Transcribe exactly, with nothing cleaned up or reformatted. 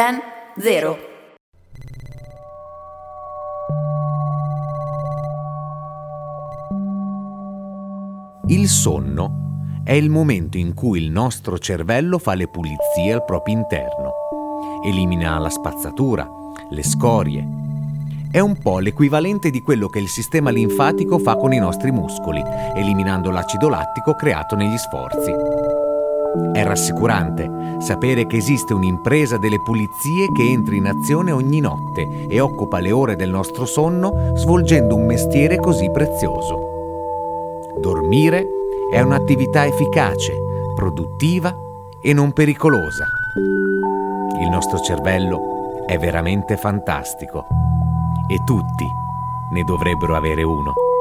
Zen Zero. Il sonno è il momento in cui il nostro cervello fa le pulizie al proprio interno, elimina la spazzatura, le scorie. È un po' l'equivalente di quello che il sistema linfatico fa con i nostri muscoli, eliminando l'acido lattico creato negli sforzi. È rassicurante sapere che esiste un'impresa delle pulizie che entra in azione ogni notte e occupa le ore del nostro sonno, svolgendo un mestiere così prezioso. Dormire è un'attività efficace, produttiva e non pericolosa. Il nostro cervello è veramente fantastico. E tutti ne dovrebbero avere uno.